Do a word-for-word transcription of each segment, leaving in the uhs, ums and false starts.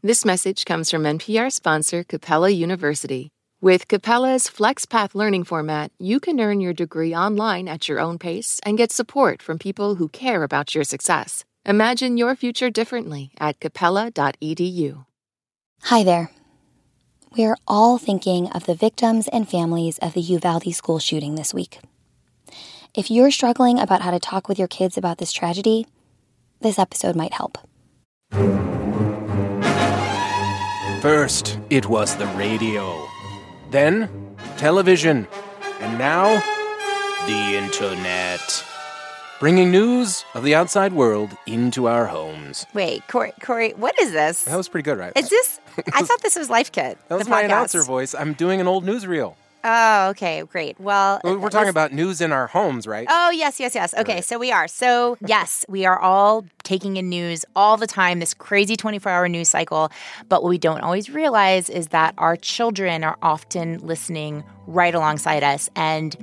This message comes from N P R sponsor Capella University. With Capella's FlexPath Learning format, you can earn your degree online at your own pace and get support from people who care about your success. Imagine your future differently at capella dot e d u. Hi there. We are all thinking of the victims and families of the Uvalde school shooting this week. If you're struggling about how to talk with your kids about this tragedy, this episode might help. First, it was the radio. Then, television. And now, the internet. Bringing news of the outside world into our homes. Wait, Cory, Cory, what is this? That was pretty good, right? Is this? I thought this was Life Kit. That was my podcast. Announcer voice. I'm doing an old newsreel. Oh, okay, great. Well, well we're talking was, about news in our homes, right? Oh, yes, yes, yes. Okay, right. So we are. So, yes, we are all taking in news all the time, this crazy twenty-four hour news cycle. But what we don't always realize is that our children are often listening right alongside us. And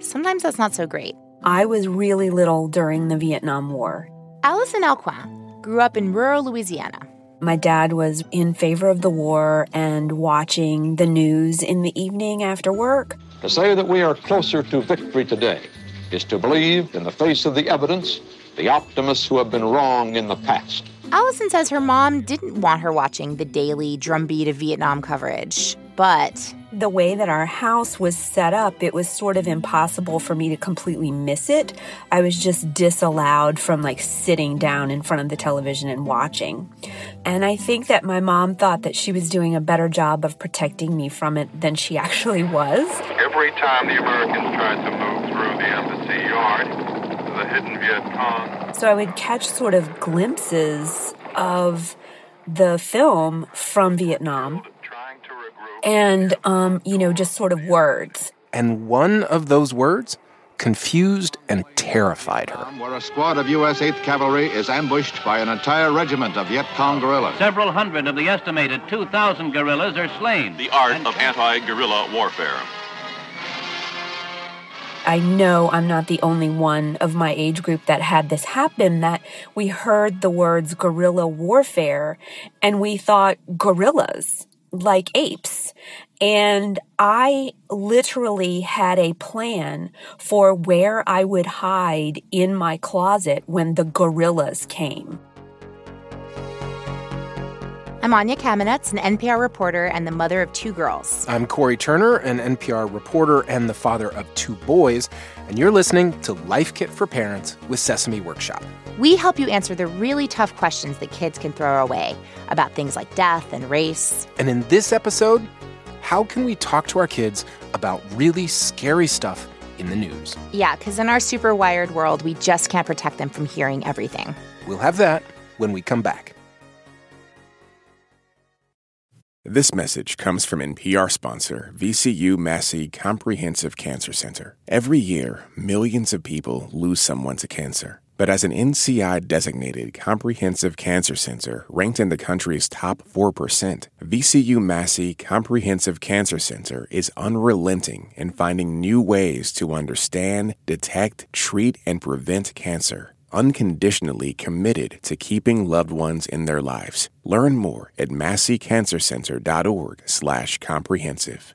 sometimes that's not so great. I was really little during the Vietnam War. Allison Aucoin grew up in rural Louisiana. My dad was in favor of the war and watching the news in the evening after work. To say that we are closer to victory today is to believe, in the face of the evidence, the optimists who have been wrong in the past. Allison says her mom didn't want her watching the daily drumbeat of Vietnam coverage, but the way that our house was set up, it was sort of impossible for me to completely miss it. I was just disallowed from, like, sitting down in front of the television and watching. And I think that my mom thought that she was doing a better job of protecting me from it than she actually was. Every time the Americans tried to move through the embassy yard, the hidden Viet Cong. So I would catch sort of glimpses of the film from Vietnam. And, um, you know, just sort of words. And one of those words confused and terrified her. Where a squad of U S eighth Cavalry is ambushed by an entire regiment of Viet Cong guerrillas. Several hundred of the estimated two thousand guerrillas are slain. The art and of anti-guerrilla warfare. I know I'm not the only one of my age group that had this happen, that we heard the words guerrilla warfare and we thought gorillas. Like apes. And I literally had a plan for where I would hide in my closet when the gorillas came. I'm Anya Kamenetz, an N P R reporter and the mother of two girls. I'm Cory Turner, an N P R reporter and the father of two boys. And you're listening to Life Kit for Parents with Sesame Workshop. We help you answer the really tough questions that kids can throw away about things like death and race. And in this episode, how can we talk to our kids about really scary stuff in the news? Yeah, because in our super wired world, we just can't protect them from hearing everything. We'll have that when we come back. This message comes from N P R sponsor, V C U Massey Comprehensive Cancer Center. Every year, millions of people lose someone to cancer. But as an N C I-designated comprehensive cancer center ranked in the country's top four percent, V C U Massey Comprehensive Cancer Center is unrelenting in finding new ways to understand, detect, treat, and prevent cancer. Unconditionally committed to keeping loved ones in their lives. Learn more at massey cancer center dot org slash comprehensive.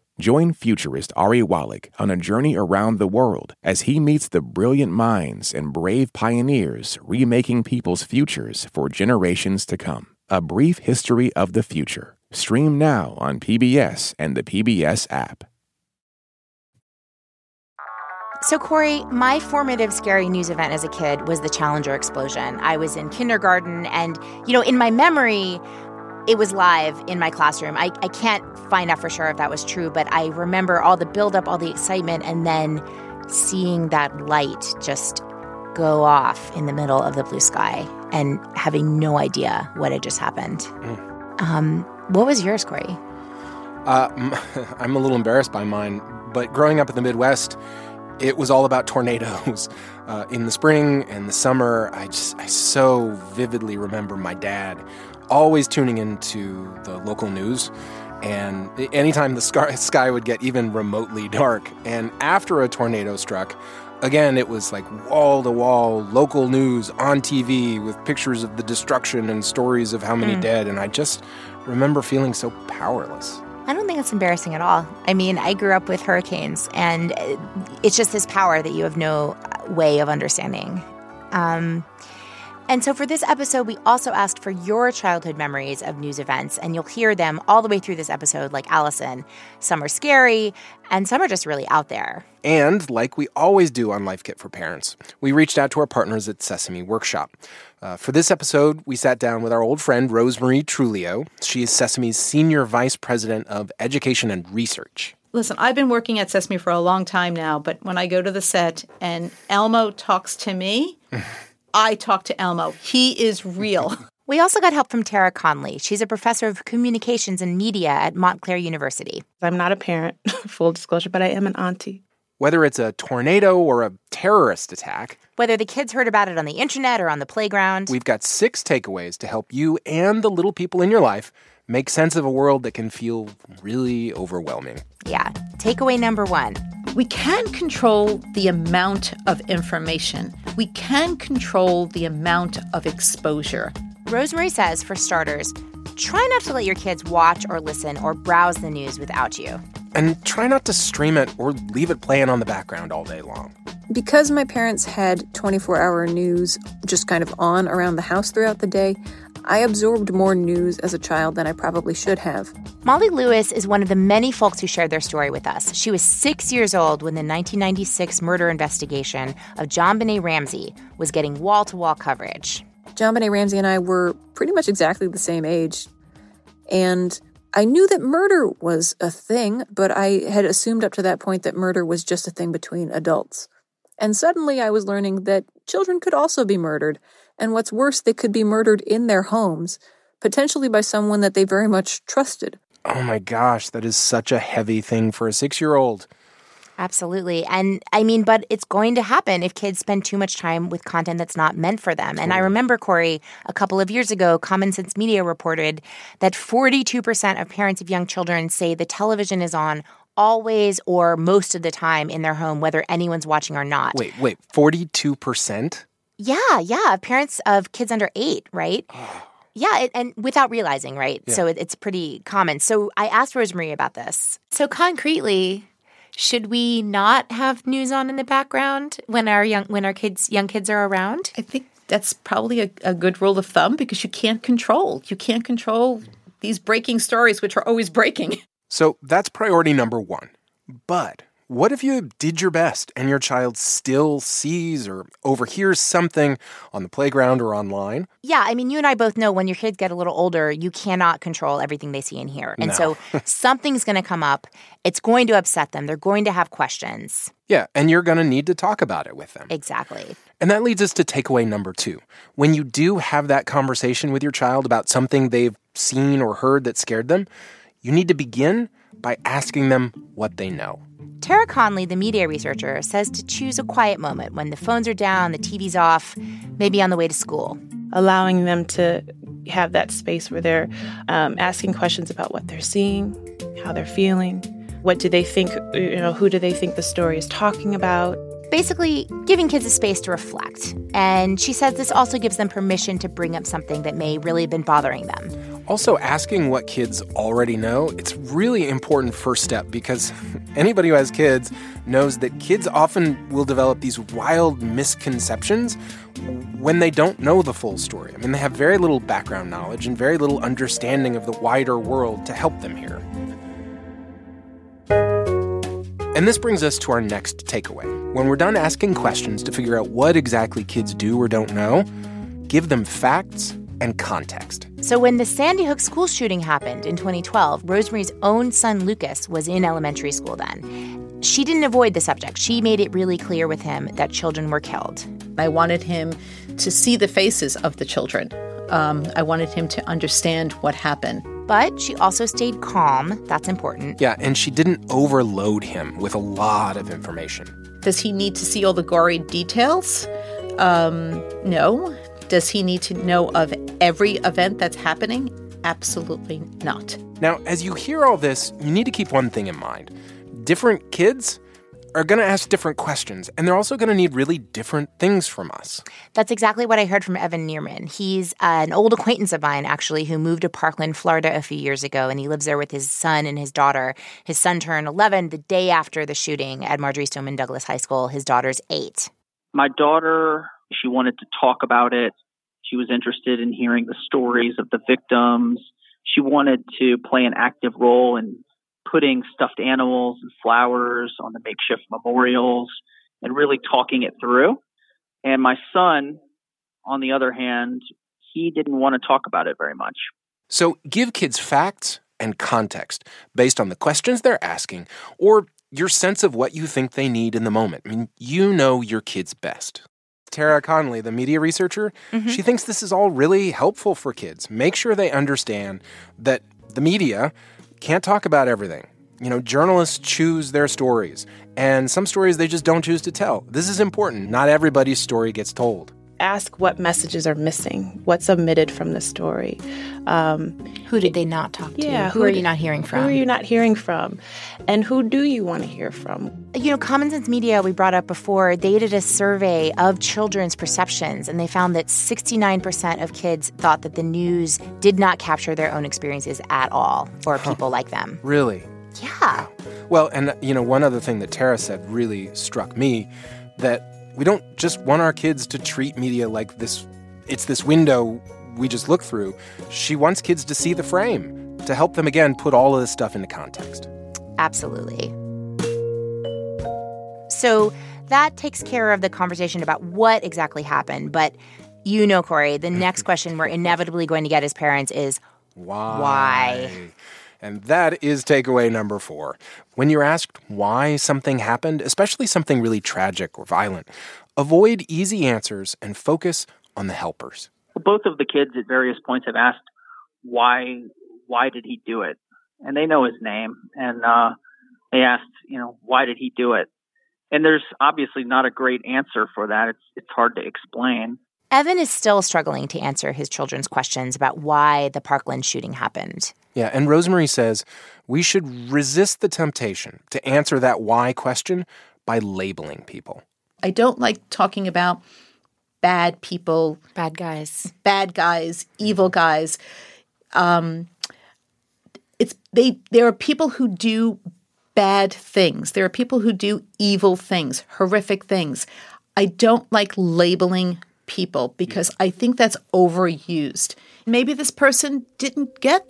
Join futurist Ari Wallach on a journey around the world as he meets the brilliant minds and brave pioneers remaking people's futures for generations to come. A Brief History of the Future. Stream now on P B S and the P B S app. So, Cory, my formative scary news event as a kid was the Challenger explosion. I was in kindergarten and, you know, in my memory, it was live in my classroom. I, I can't find out for sure if that was true, but I remember all the buildup, all the excitement, and then seeing that light just go off in the middle of the blue sky and having no idea what had just happened. Mm. Um, what was yours, Cory? Uh, I'm a little embarrassed by mine, but growing up in the Midwest, It was all about tornadoes uh, in the spring and the summer. I just, I so vividly remember my dad always tuning into the local news, and anytime the sky would get even remotely dark. And after a tornado struck, again, it was like wall-to-wall local news on T V with pictures of the destruction and stories of how many mm. dead. And I just remember feeling so powerless. I don't think it's embarrassing at all. I mean, I grew up with hurricanes, and it's just this power that you have no way of understanding. Um, and so for this episode, we also asked for your childhood memories of news events, and you'll hear them all the way through this episode, like Allison. Some are scary, and some are just really out there. And like we always do on Life Kit for Parents, we reached out to our partners at Sesame Workshop. Uh, for this episode, we sat down with our old friend, Rosemary Truglio. She is Sesame's Senior Vice President of Education and Research. Listen, I've been working at Sesame for a long time now, but when I go to the set and Elmo talks to me, I talk to Elmo. He is real. We also got help from Tara Conley. She's a professor of communications and media at Montclair University. I'm not a parent, full disclosure, but I am an auntie. Whether it's a tornado or a terrorist attack, whether the kids heard about it on the internet or on the playground, we've got six takeaways to help you and the little people in your life make sense of a world that can feel really overwhelming. Yeah. Takeaway number one. We can control the amount of information. We can control the amount of exposure. Rosemary says, for starters, try not to let your kids watch or listen or browse the news without you. And try not to stream it or leave it playing on the background all day long. Because my parents had twenty-four hour news just kind of on around the house throughout the day, I absorbed more news as a child than I probably should have. Molly Lewis is one of the many folks who shared their story with us. She was six years old when the nineteen ninety-six murder investigation of JonBenét Ramsey was getting wall-to-wall coverage. JonBenét Ramsey and I were pretty much exactly the same age, and I knew that murder was a thing, but I had assumed up to that point that murder was just a thing between adults. And suddenly I was learning that children could also be murdered, and what's worse, they could be murdered in their homes, potentially by someone that they very much trusted. Oh my gosh, that is such a heavy thing for a six-year-old. Absolutely. And I mean, but it's going to happen if kids spend too much time with content that's not meant for them. And I remember, Cory, a couple of years ago, Common Sense Media reported that forty-two percent of parents of young children say the television is on always or most of the time in their home, whether anyone's watching or not. Wait, wait, forty-two percent? Yeah, yeah. Parents of kids under eight, right? Yeah, and without realizing, right? Yeah. So it's pretty common. So I asked Rosemary about this. So concretely, should we not have news on in the background when our young when our kids young kids are around? I think that's probably a, a good rule of thumb, because you can't control. You can't control these breaking stories, which are always breaking. So that's priority number one. But what if you did your best and your child still sees or overhears something on the playground or online? Yeah, I mean, you and I both know when your kids get a little older, you cannot control everything they see and hear. And no. So something's going to come up. It's going to upset them. They're going to have questions. Yeah, and you're going to need to talk about it with them. Exactly. And that leads us to takeaway number two. When you do have that conversation with your child about something they've seen or heard that scared them, you need to begin by asking them what they know. Tara Conley, the media researcher, says to choose a quiet moment when the phones are down, the T V's off, maybe on the way to school. Allowing them to have that space where they're um, asking questions about what they're seeing, how they're feeling, what do they think, you know, who do they think the story is talking about. Basically, giving kids a space to reflect. And she says this also gives them permission to bring up something that may really have been bothering them. Also, asking what kids already know, it's really important first step, because anybody who has kids knows that kids often will develop these wild misconceptions when they don't know the full story. I mean, they have very little background knowledge and very little understanding of the wider world to help them here. And this brings us to our next takeaway. When we're done asking questions to figure out what exactly kids do or don't know, give them facts and context. So when the Sandy Hook school shooting happened in twenty twelve, Rosemary's own son, Lucas, was in elementary school then. She didn't avoid the subject. She made it really clear with him that children were killed. I wanted him to see the faces of the children. Um, I wanted him to understand what happened. But she also stayed calm. That's important. Yeah, and she didn't overload him with a lot of information. Does he need to see all the gory details? Um, no. Does he need to know of every event that's happening? Absolutely not. Now, as you hear all this, you need to keep one thing in mind. Different kids are going to ask different questions, and they're also going to need really different things from us. That's exactly what I heard from Evan Nierman. He's uh, an old acquaintance of mine, actually, who moved to Parkland, Florida a few years ago, and he lives there with his son and his daughter. His son turned eleven the day after the shooting at Marjorie Stoneman Douglas High School. His daughter's eight. My daughter, she wanted to talk about it. She was interested in hearing the stories of the victims. She wanted to play an active role in putting stuffed animals and flowers on the makeshift memorials and really talking it through. And my son, on the other hand, he didn't want to talk about it very much. So give kids facts and context based on the questions they're asking or your sense of what you think they need in the moment. I mean, you know your kids best. Tara Conley, the media researcher, mm-hmm. she thinks this is all really helpful for kids. Make sure they understand that the media can't talk about everything. You know, journalists choose their stories, and some stories they just don't choose to tell. This is important. Not everybody's story gets told. Ask what messages are missing, what's omitted from the story. Um, who did they not talk to? Yeah, who, who are did, you not hearing from? Who are you not hearing from? And who do you want to hear from? You know, Common Sense Media, we brought up before, they did a survey of children's perceptions, and they found that sixty-nine percent of kids thought that the news did not capture their own experiences at all or huh. people like them. Really? Yeah. Well, and, you know, one other thing that Tara said really struck me, that we don't just want our kids to treat media like this, it's this window we just look through. She wants kids to see the frame, to help them, again, put all of this stuff into context. Absolutely. So that takes care of the conversation about what exactly happened. But you know, Cory, the next question we're inevitably going to get as parents is, why? Why? And that is takeaway number four. When you're asked why something happened, especially something really tragic or violent, avoid easy answers and focus on the helpers. Both of the kids at various points have asked, why why did he do it? And they know his name. And uh, they asked, you know, why did he do it? And there's obviously not a great answer for that. It's, it's hard to explain. Evan is still struggling to answer his children's questions about why the Parkland shooting happened. Yeah, and Rosemary says we should resist the temptation to answer that why question by labeling people. I don't like talking about bad people. Bad guys. Bad guys, evil guys. Um, it's they. There are people who do bad things. There are people who do evil things, horrific things. I don't like labeling people because I think that's overused. Maybe this person didn't get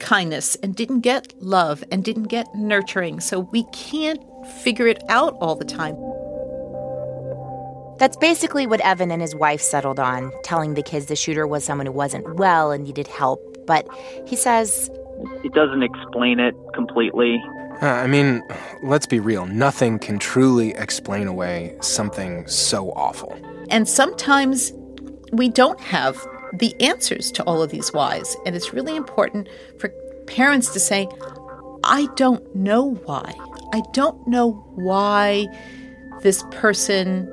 kindness and didn't get love and didn't get nurturing, so we can't figure it out all the time. That's basically what Evan and his wife settled on, telling the kids the shooter was someone who wasn't well and needed help. But he says, it doesn't explain it completely. Uh, I mean, let's be real. Nothing can truly explain away something so awful. And sometimes we don't have the answers to all of these whys. And it's really important for parents to say, I don't know why. I don't know why this person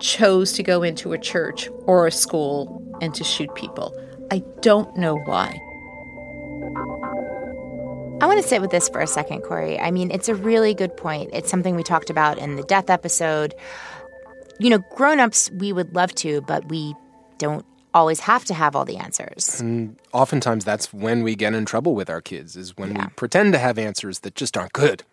chose to go into a church or a school and to shoot people. I don't know why. I want to sit with this for a second, Cory. I mean, it's a really good point. It's something we talked about in the death episode. You know, grown-ups, we would love to, but we don't always have to have all the answers. And oftentimes that's when we get in trouble with our kids, is when yeah. we pretend to have answers that just aren't good.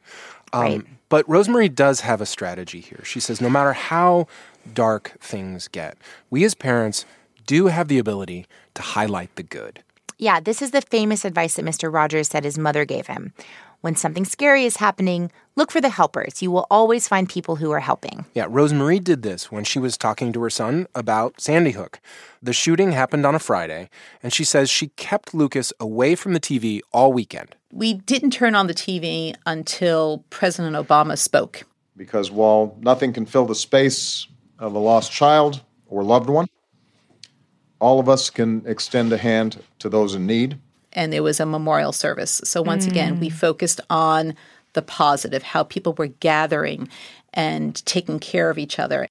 Um, right. But Rosemary does have a strategy here. She says no matter how dark things get, we as parents do have the ability to highlight the good. Yeah, this is the famous advice that Mister Rogers said his mother gave him. When something scary is happening, look for the helpers. You will always find people who are helping. Yeah, Rosemary did this when she was talking to her son about Sandy Hook. The shooting happened on a Friday, and she says she kept Lucas away from the T V all weekend. We didn't turn on the T V until President Obama spoke. Because while nothing can fill the space of a lost child or loved one, all of us can extend a hand to those in need. And there was a memorial service. So once mm. again, we focused on the positive, how people were gathering and taking care of each other.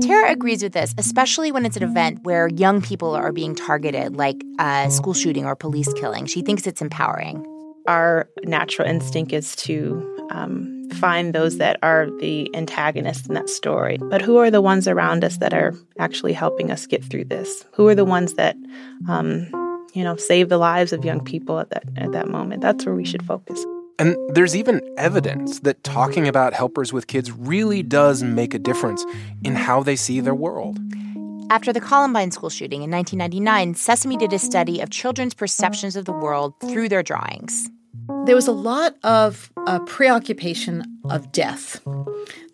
Tara agrees with this, especially when it's an event where young people are being targeted, like a school shooting or police killing. She thinks it's empowering. Our natural instinct is to um, find those that are the antagonists in that story. But who are the ones around us that are actually helping us get through this? Who are the ones that, um, you know, save the lives of young people at that, at that moment? That's where we should focus. And there's even evidence that talking about helpers with kids really does make a difference in how they see their world. After the Columbine school shooting in nineteen ninety-nine, Sesame did a study of children's perceptions of the world through their drawings. There was a lot of uh, preoccupation of death.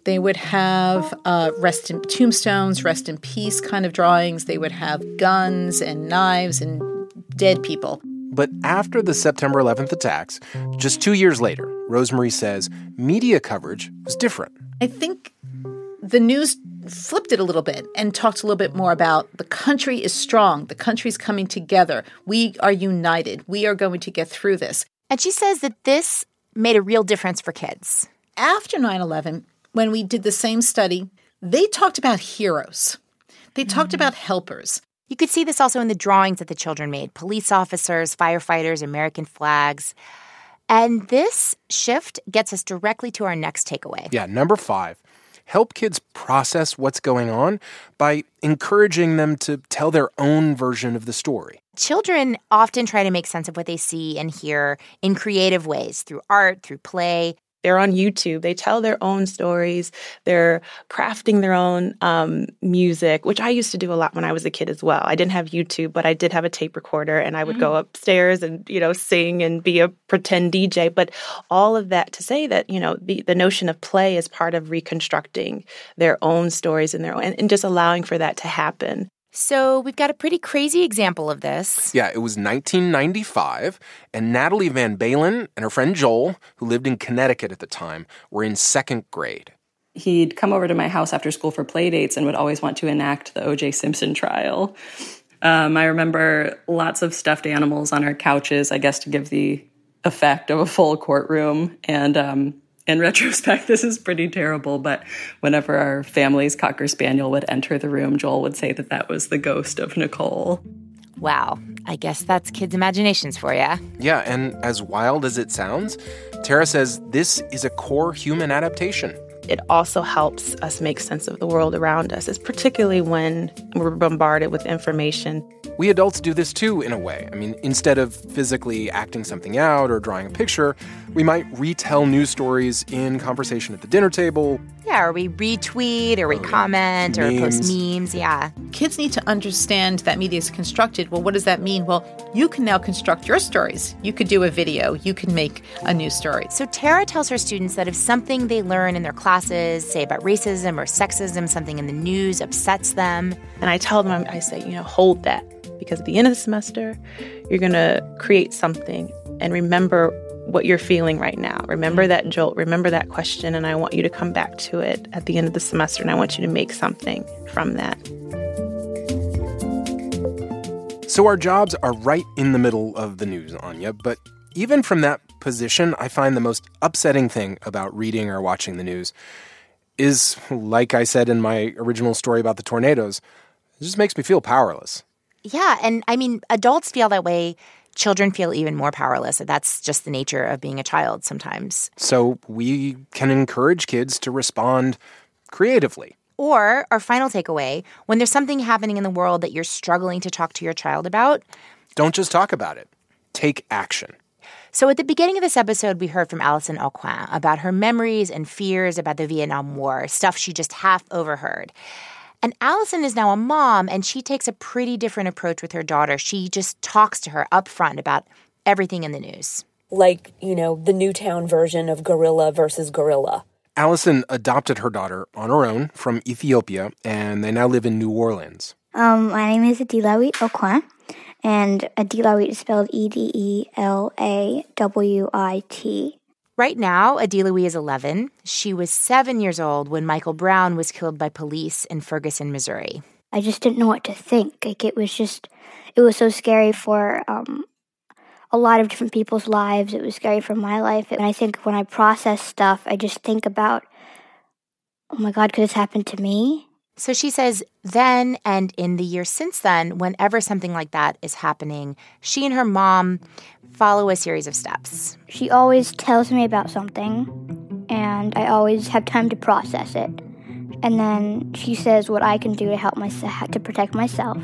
They would have uh, rest in tombstones, rest in peace kind of drawings. They would have guns and knives and dead people. But after the September eleventh attacks, just two years later, Rosemary says media coverage was different. I think the news flipped it a little bit and talked a little bit more about the country is strong, the country's coming together, we are united, we are going to get through this. And she says that this made a real difference for kids. After nine eleven, when we did the same study, they talked about heroes. They mm-hmm. talked about helpers. You could see this also in the drawings that the children made, police officers, firefighters, American flags. And this shift gets us directly to our next takeaway. Yeah, number five, help kids process what's going on by encouraging them to tell their own version of the story. Children often try to make sense of what they see and hear in creative ways, through art, through play. They're on YouTube. They tell their own stories. They're crafting their own um, music, which I used to do a lot when I was a kid as well. I didn't have YouTube, but I did have a tape recorder, and I would mm-hmm. go upstairs and, you know, sing and be a pretend D J. But all of that to say that, you know, the, the notion of play is part of reconstructing their own stories and their own, and, and just allowing for that to happen. So we've got a pretty crazy example of this. Yeah, it was nineteen ninety-five, and Natalie Van Balen and her friend Joel, who lived in Connecticut at the time, were in second grade. He'd come over to my house after school for play dates and would always want to enact the O J Simpson trial. Um, I remember lots of stuffed animals on our couches, I guess to give the effect of a full courtroom, and um in retrospect, this is pretty terrible, but whenever our family's Cocker Spaniel would enter the room, Joel would say that that was the ghost of Nicole. Wow. I guess that's kids' imaginations for you. Yeah, and as wild as it sounds, Tara says this is a core human adaptation. It also helps us make sense of the world around us, it's particularly when we're bombarded with information. We adults do this too, in a way. I mean, instead of physically acting something out or drawing a picture, we might retell news stories in conversation at the dinner table. Yeah, or we retweet, or we comment, or post memes, yeah. Kids need to understand that media is constructed. Well, what does that mean? Well, you can now construct your stories. You could do a video. You can make a news story. So Tara tells her students that if something they learn in their class, say about racism or sexism, something in the news upsets them. And I tell them, I say, you know, hold that. Because at the end of the semester, you're going to create something and remember what you're feeling right now. Remember that jolt. Remember that question. And I want you to come back to it at the end of the semester. And I want you to make something from that. So our jobs are right in the middle of the news, Anya. But even from that position, I find the most upsetting thing about reading or watching the news is, like I said in my original story about the tornadoes, it just makes me feel powerless. Yeah, and I mean, adults feel that way. Children feel even more powerless. That's just the nature of being a child sometimes. So we can encourage kids to respond creatively. Or, our final takeaway, when there's something happening in the world that you're struggling to talk to your child about, don't just talk about it. Take action. So at the beginning of this episode, we heard from Allison Aucoin about her memories and fears about the Vietnam War, stuff she just half overheard. And Allison is now a mom, and she takes a pretty different approach with her daughter. She just talks to her up front about everything in the news. Like, you know, the Newtown version of gorilla versus gorilla. Allison adopted her daughter on her own from Ethiopia, and they now live in New Orleans. Um, my name is Adelawit Aucoin. And Adelawit is spelled E D E L A W I T. Right now, Adelawit is eleven. She was seven years old when Michael Brown was killed by police in Ferguson, Missouri. I just didn't know what to think. Like, it was just, it was so scary for um, a lot of different people's lives. It was scary for my life. And I think when I process stuff, I just think about, oh my God, could this happen to me? So she says then and in the years since then, whenever something like that is happening, she and her mom follow a series of steps. She always tells me about something, and I always have time to process it. And then she says what I can do to help myself, to protect myself.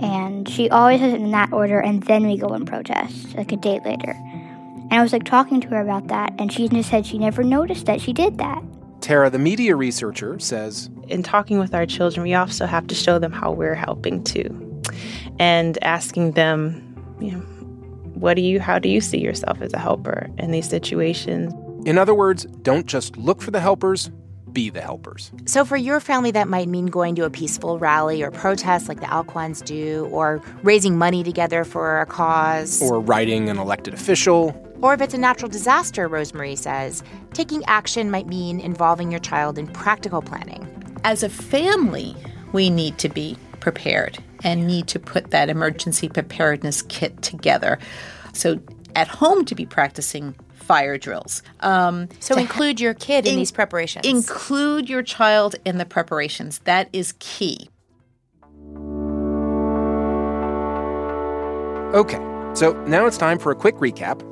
And she always has it in that order, and then we go and protest, like a day later. And I was like talking to her about that, and she just said she never noticed that she did that. Tara, the media researcher, says, in talking with our children, we also have to show them how we're helping too. And asking them, you know, what do you, how do you see yourself as a helper in these situations? In other words, don't just look for the helpers, be the helpers. So for your family, that might mean going to a peaceful rally or protest like the Aucoins do, or raising money together for a cause. Or writing an elected official. Or if it's a natural disaster, Rosemary says, taking action might mean involving your child in practical planning. As a family, we need to be prepared and need to put that emergency preparedness kit together. So at home to be practicing fire drills. Um, so include your kid in, in these preparations. Include your child in the preparations. That is key. Okay, so now it's time for a quick recap.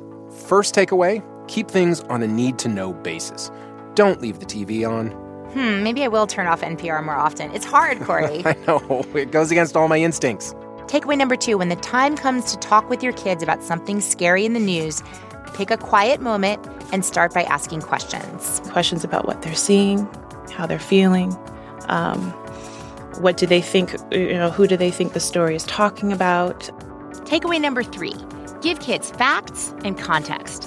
First takeaway, keep things on a need-to-know basis. Don't leave the T V on. Hmm, maybe I will turn off N P R more often. It's hard, Cory. I know. It goes against all my instincts. Takeaway number two, when the time comes to talk with your kids about something scary in the news, pick a quiet moment and start by asking questions. Questions about what they're seeing, how they're feeling, um, what do they think, you know, who do they think the story is talking about. Takeaway number three, give kids facts and context.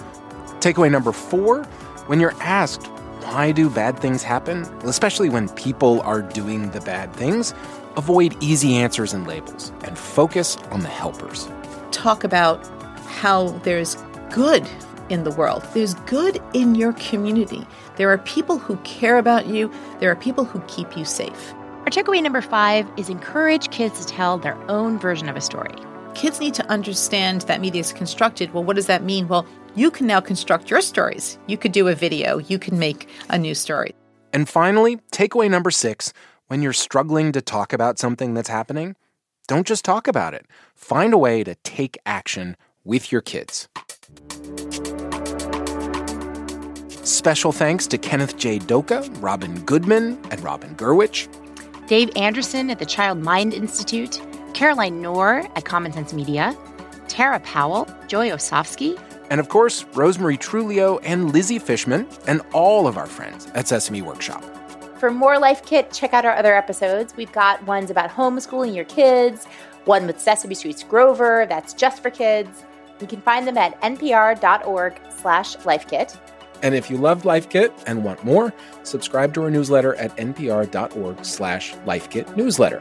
Takeaway number four, when you're asked, why do bad things happen? Well, especially when people are doing the bad things, avoid easy answers and labels and focus on the helpers. Talk about how there's good in the world. There's good in your community. There are people who care about you. There are people who keep you safe. Our takeaway number five is encourage kids to tell their own version of a story. Kids need to understand that media is constructed. Well, what does that mean? Well, you can now construct your stories. You could do a video. You can make a new story. And finally, takeaway number six, when you're struggling to talk about something that's happening, don't just talk about it. Find a way to take action with your kids. Special thanks to Kenneth J. Doka, Robin Goodman, and Robin Gerwich. Dave Anderson at the Child Mind Institute, Caroline Knorr at Common Sense Media, Tara Powell, Joy Osofsky, and of course, Rosemary Truglio and Lizzie Fishman, and all of our friends at Sesame Workshop. For more Life Kit, check out our other episodes. We've got ones about homeschooling your kids, one with Sesame Street's Grover, that's just for kids. You can find them at npr.org slash lifekit. And if you love Life Kit and want more, subscribe to our newsletter at npr.org slash lifekit newsletter.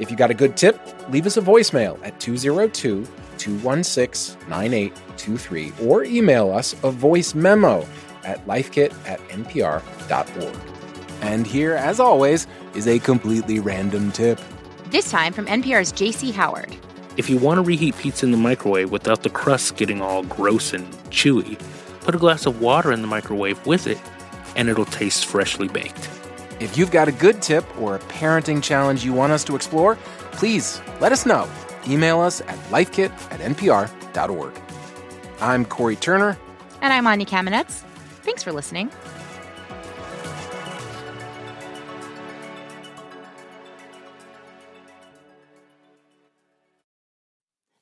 If you got a good tip, leave us a voicemail at two zero two, two one six, nine eight two three or email us a voice memo at lifekit at npr dot org. And here, as always, is a completely random tip. This time from N P R's J C Howard. If you want to reheat pizza in the microwave without the crust getting all gross and chewy, put a glass of water in the microwave with it, and it'll taste freshly baked. If you've got a good tip or a parenting challenge you want us to explore, please let us know. Email us at lifekit at npr.org. I'm Cory Turner. And I'm Anya Kamenetz. Thanks for listening.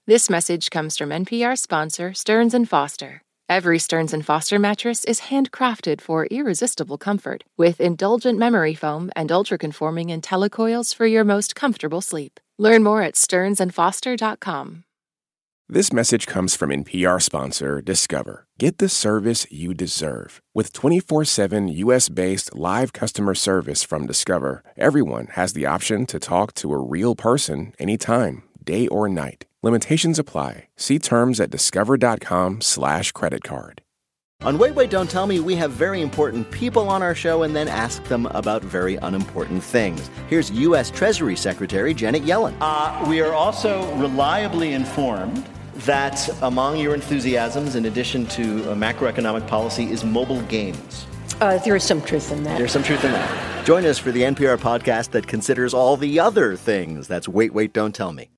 This message comes from N P R sponsor Stearns and Foster. Every Stearns and Foster mattress is handcrafted for irresistible comfort, with indulgent memory foam and ultra-conforming IntelliCoils for your most comfortable sleep. Learn more at stearns and foster dot com. This message comes from N P R sponsor Discover. Get the service you deserve. With twenty-four seven U S based live customer service from Discover, everyone has the option to talk to a real person anytime, day or night. Limitations apply. See terms at discover.com slash credit card. On Wait, Wait, Don't Tell Me, we have very important people on our show and then ask them about very unimportant things. Here's U S Treasury Secretary Janet Yellen. Uh, we are also reliably informed that among your enthusiasms, in addition to uh, macroeconomic policy, is mobile games. Uh, there is some truth in that. There's some truth in that. Join us for the N P R podcast that considers all the other things. That's Wait, Wait, Don't Tell Me.